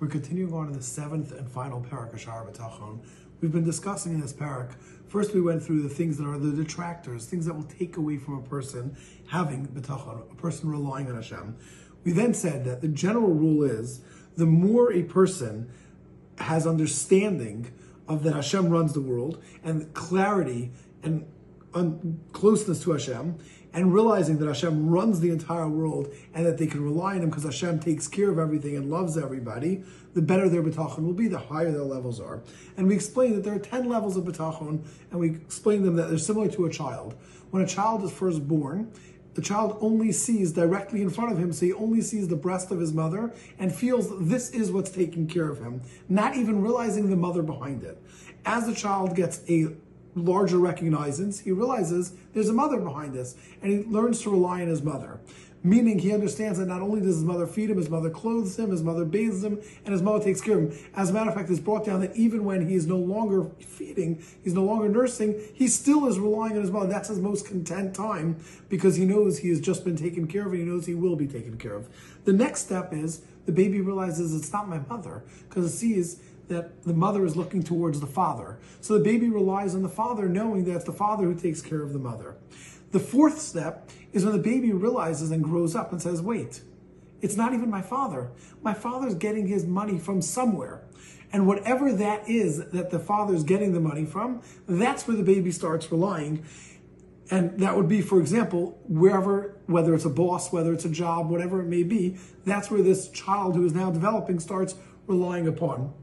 We're continuing on in the seventh and final parak, betachon. We've been discussing in this parak. First, we went through the things that are the detractors, things that will take away from a person having betachon, a person relying on Hashem. We then said that the general rule is the more a person has understanding of that Hashem runs the world and clarity and closeness to Hashem, and realizing that Hashem runs the entire world and that they can rely on Him because Hashem takes care of everything and loves everybody, the better their betachon will be, the higher their levels are. And we explained that there are 10 levels of betachon, and we explained them that they're similar to a child. When a child is first born, the child only sees directly in front of him, so he only sees the breast of his mother and feels this is what's taking care of him, not even realizing the mother behind it. As the child gets a larger recognizance, he realizes there's a mother behind this, and he learns to rely on his mother, meaning he understands that not only does his mother feed him, his mother clothes him, his mother bathes him, and his mother takes care of him. As a matter of fact, it's brought down that even when he is no longer feeding, he's no longer nursing, he still is relying on his mother. That's his most content time, because he knows he has just been taken care of, and he knows he will be taken care of. The next step is the baby realizes it's not my mother, because it sees that the mother is looking towards the father. So the baby relies on the father, knowing that it's the father who takes care of the mother. The fourth step is when the baby realizes and grows up and says, wait, it's not even my father. My father's getting his money from somewhere. And whatever that is that the father's getting the money from, that's where the baby starts relying. And that would be, for example, wherever, whether it's a boss, whether it's a job, whatever it may be, that's where this child who is now developing starts relying upon.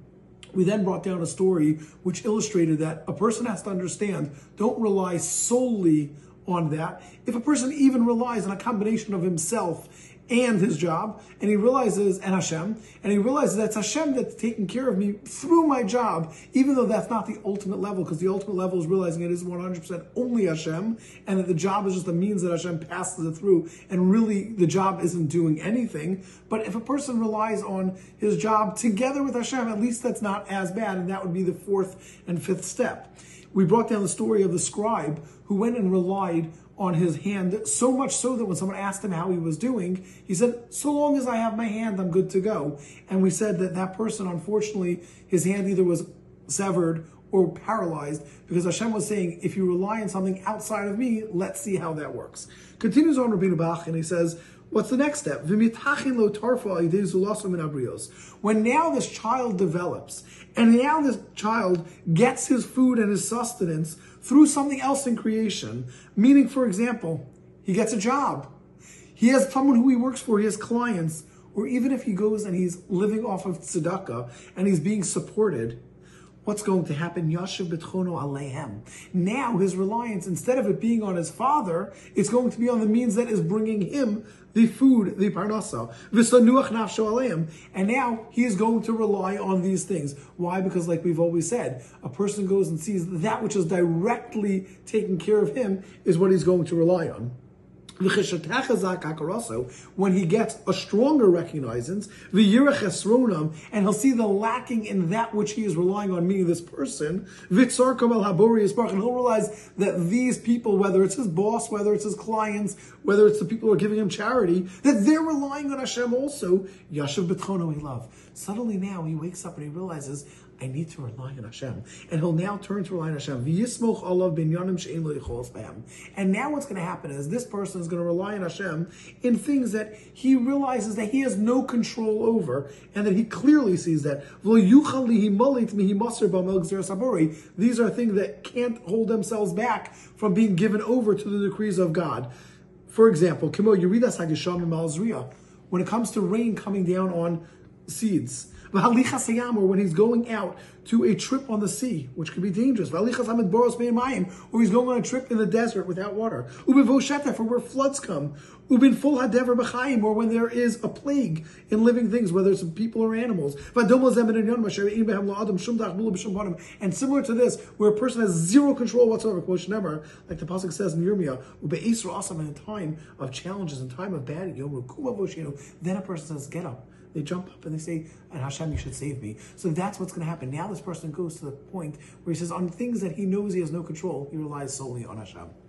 We then brought down a story which illustrated that a person has to understand, don't rely solely on that. If a person even relies on a combination of himself and his job, and he realizes, and Hashem, and he realizes that's Hashem that's taking care of me through my job, even though that's not the ultimate level, because the ultimate level is realizing it is 100% only Hashem, and that the job is just a means that Hashem passes it through, and really the job isn't doing anything. But if a person relies on his job together with Hashem, at least that's not as bad, and that would be the fourth and fifth step. We brought down the story of the scribe who went and relied on his hand, so much so that when someone asked him how he was doing, he said, so long as I have my hand, I'm good to go. And we said that that person, unfortunately, his hand either was severed or paralyzed, because Hashem was saying, if you rely on something outside of me, let's see how that works. Continues on Rabbeinu Bach, and he says, what's the next step? When now this child develops, and now this child gets his food and his sustenance through something else in creation, meaning, for example, he gets a job, he has someone who he works for, he has clients, or even if he goes and he's living off of tzedakah and he's being supported, what's going to happen? Yashiv betono he love. Now his reliance, instead of it being on his father, it's going to be on the means that is bringing him the food, the parnasa. V'sa nuach nafsho aleihem. And now he is going to rely on these things. Why? Because like we've always said, a person goes and sees that which is directly taking care of him is what he's going to rely on. When he gets a stronger recognizance, Yirachesron, and he'll see the lacking in that which he is relying on, meaning this person, Vitzarkom al Haborius Bark, and he'll realize that these people, whether it's his boss, whether it's his clients, whether it's the people who are giving him charity, that they're relying on Hashem also. Yashiv betono he love. Suddenly now he wakes up and he realizes, I need to rely on Hashem. And he'll now turn to rely on Hashem. And now what's going to happen is this person is going to rely on Hashem in things that he realizes that he has no control over, and that he clearly sees that. These are things that can't hold themselves back from being given over to the decrees of God. For example, when it comes to rain coming down on seeds, or when he's going out to a trip on the sea, which could be dangerous, or he's going on a trip in the desert without water, or where floods come, or when there is a plague in living things, whether it's people or animals. And similar to this, where a person has zero control whatsoever, like the Pasuk says in Yirmiya, in a time of challenges, in time of bad, then a person says, get up. They jump up and they say, and Hashem, you should save me. So that's what's going to happen. Now this person goes to the point where he says, on things that he knows he has no control, he relies solely on Hashem.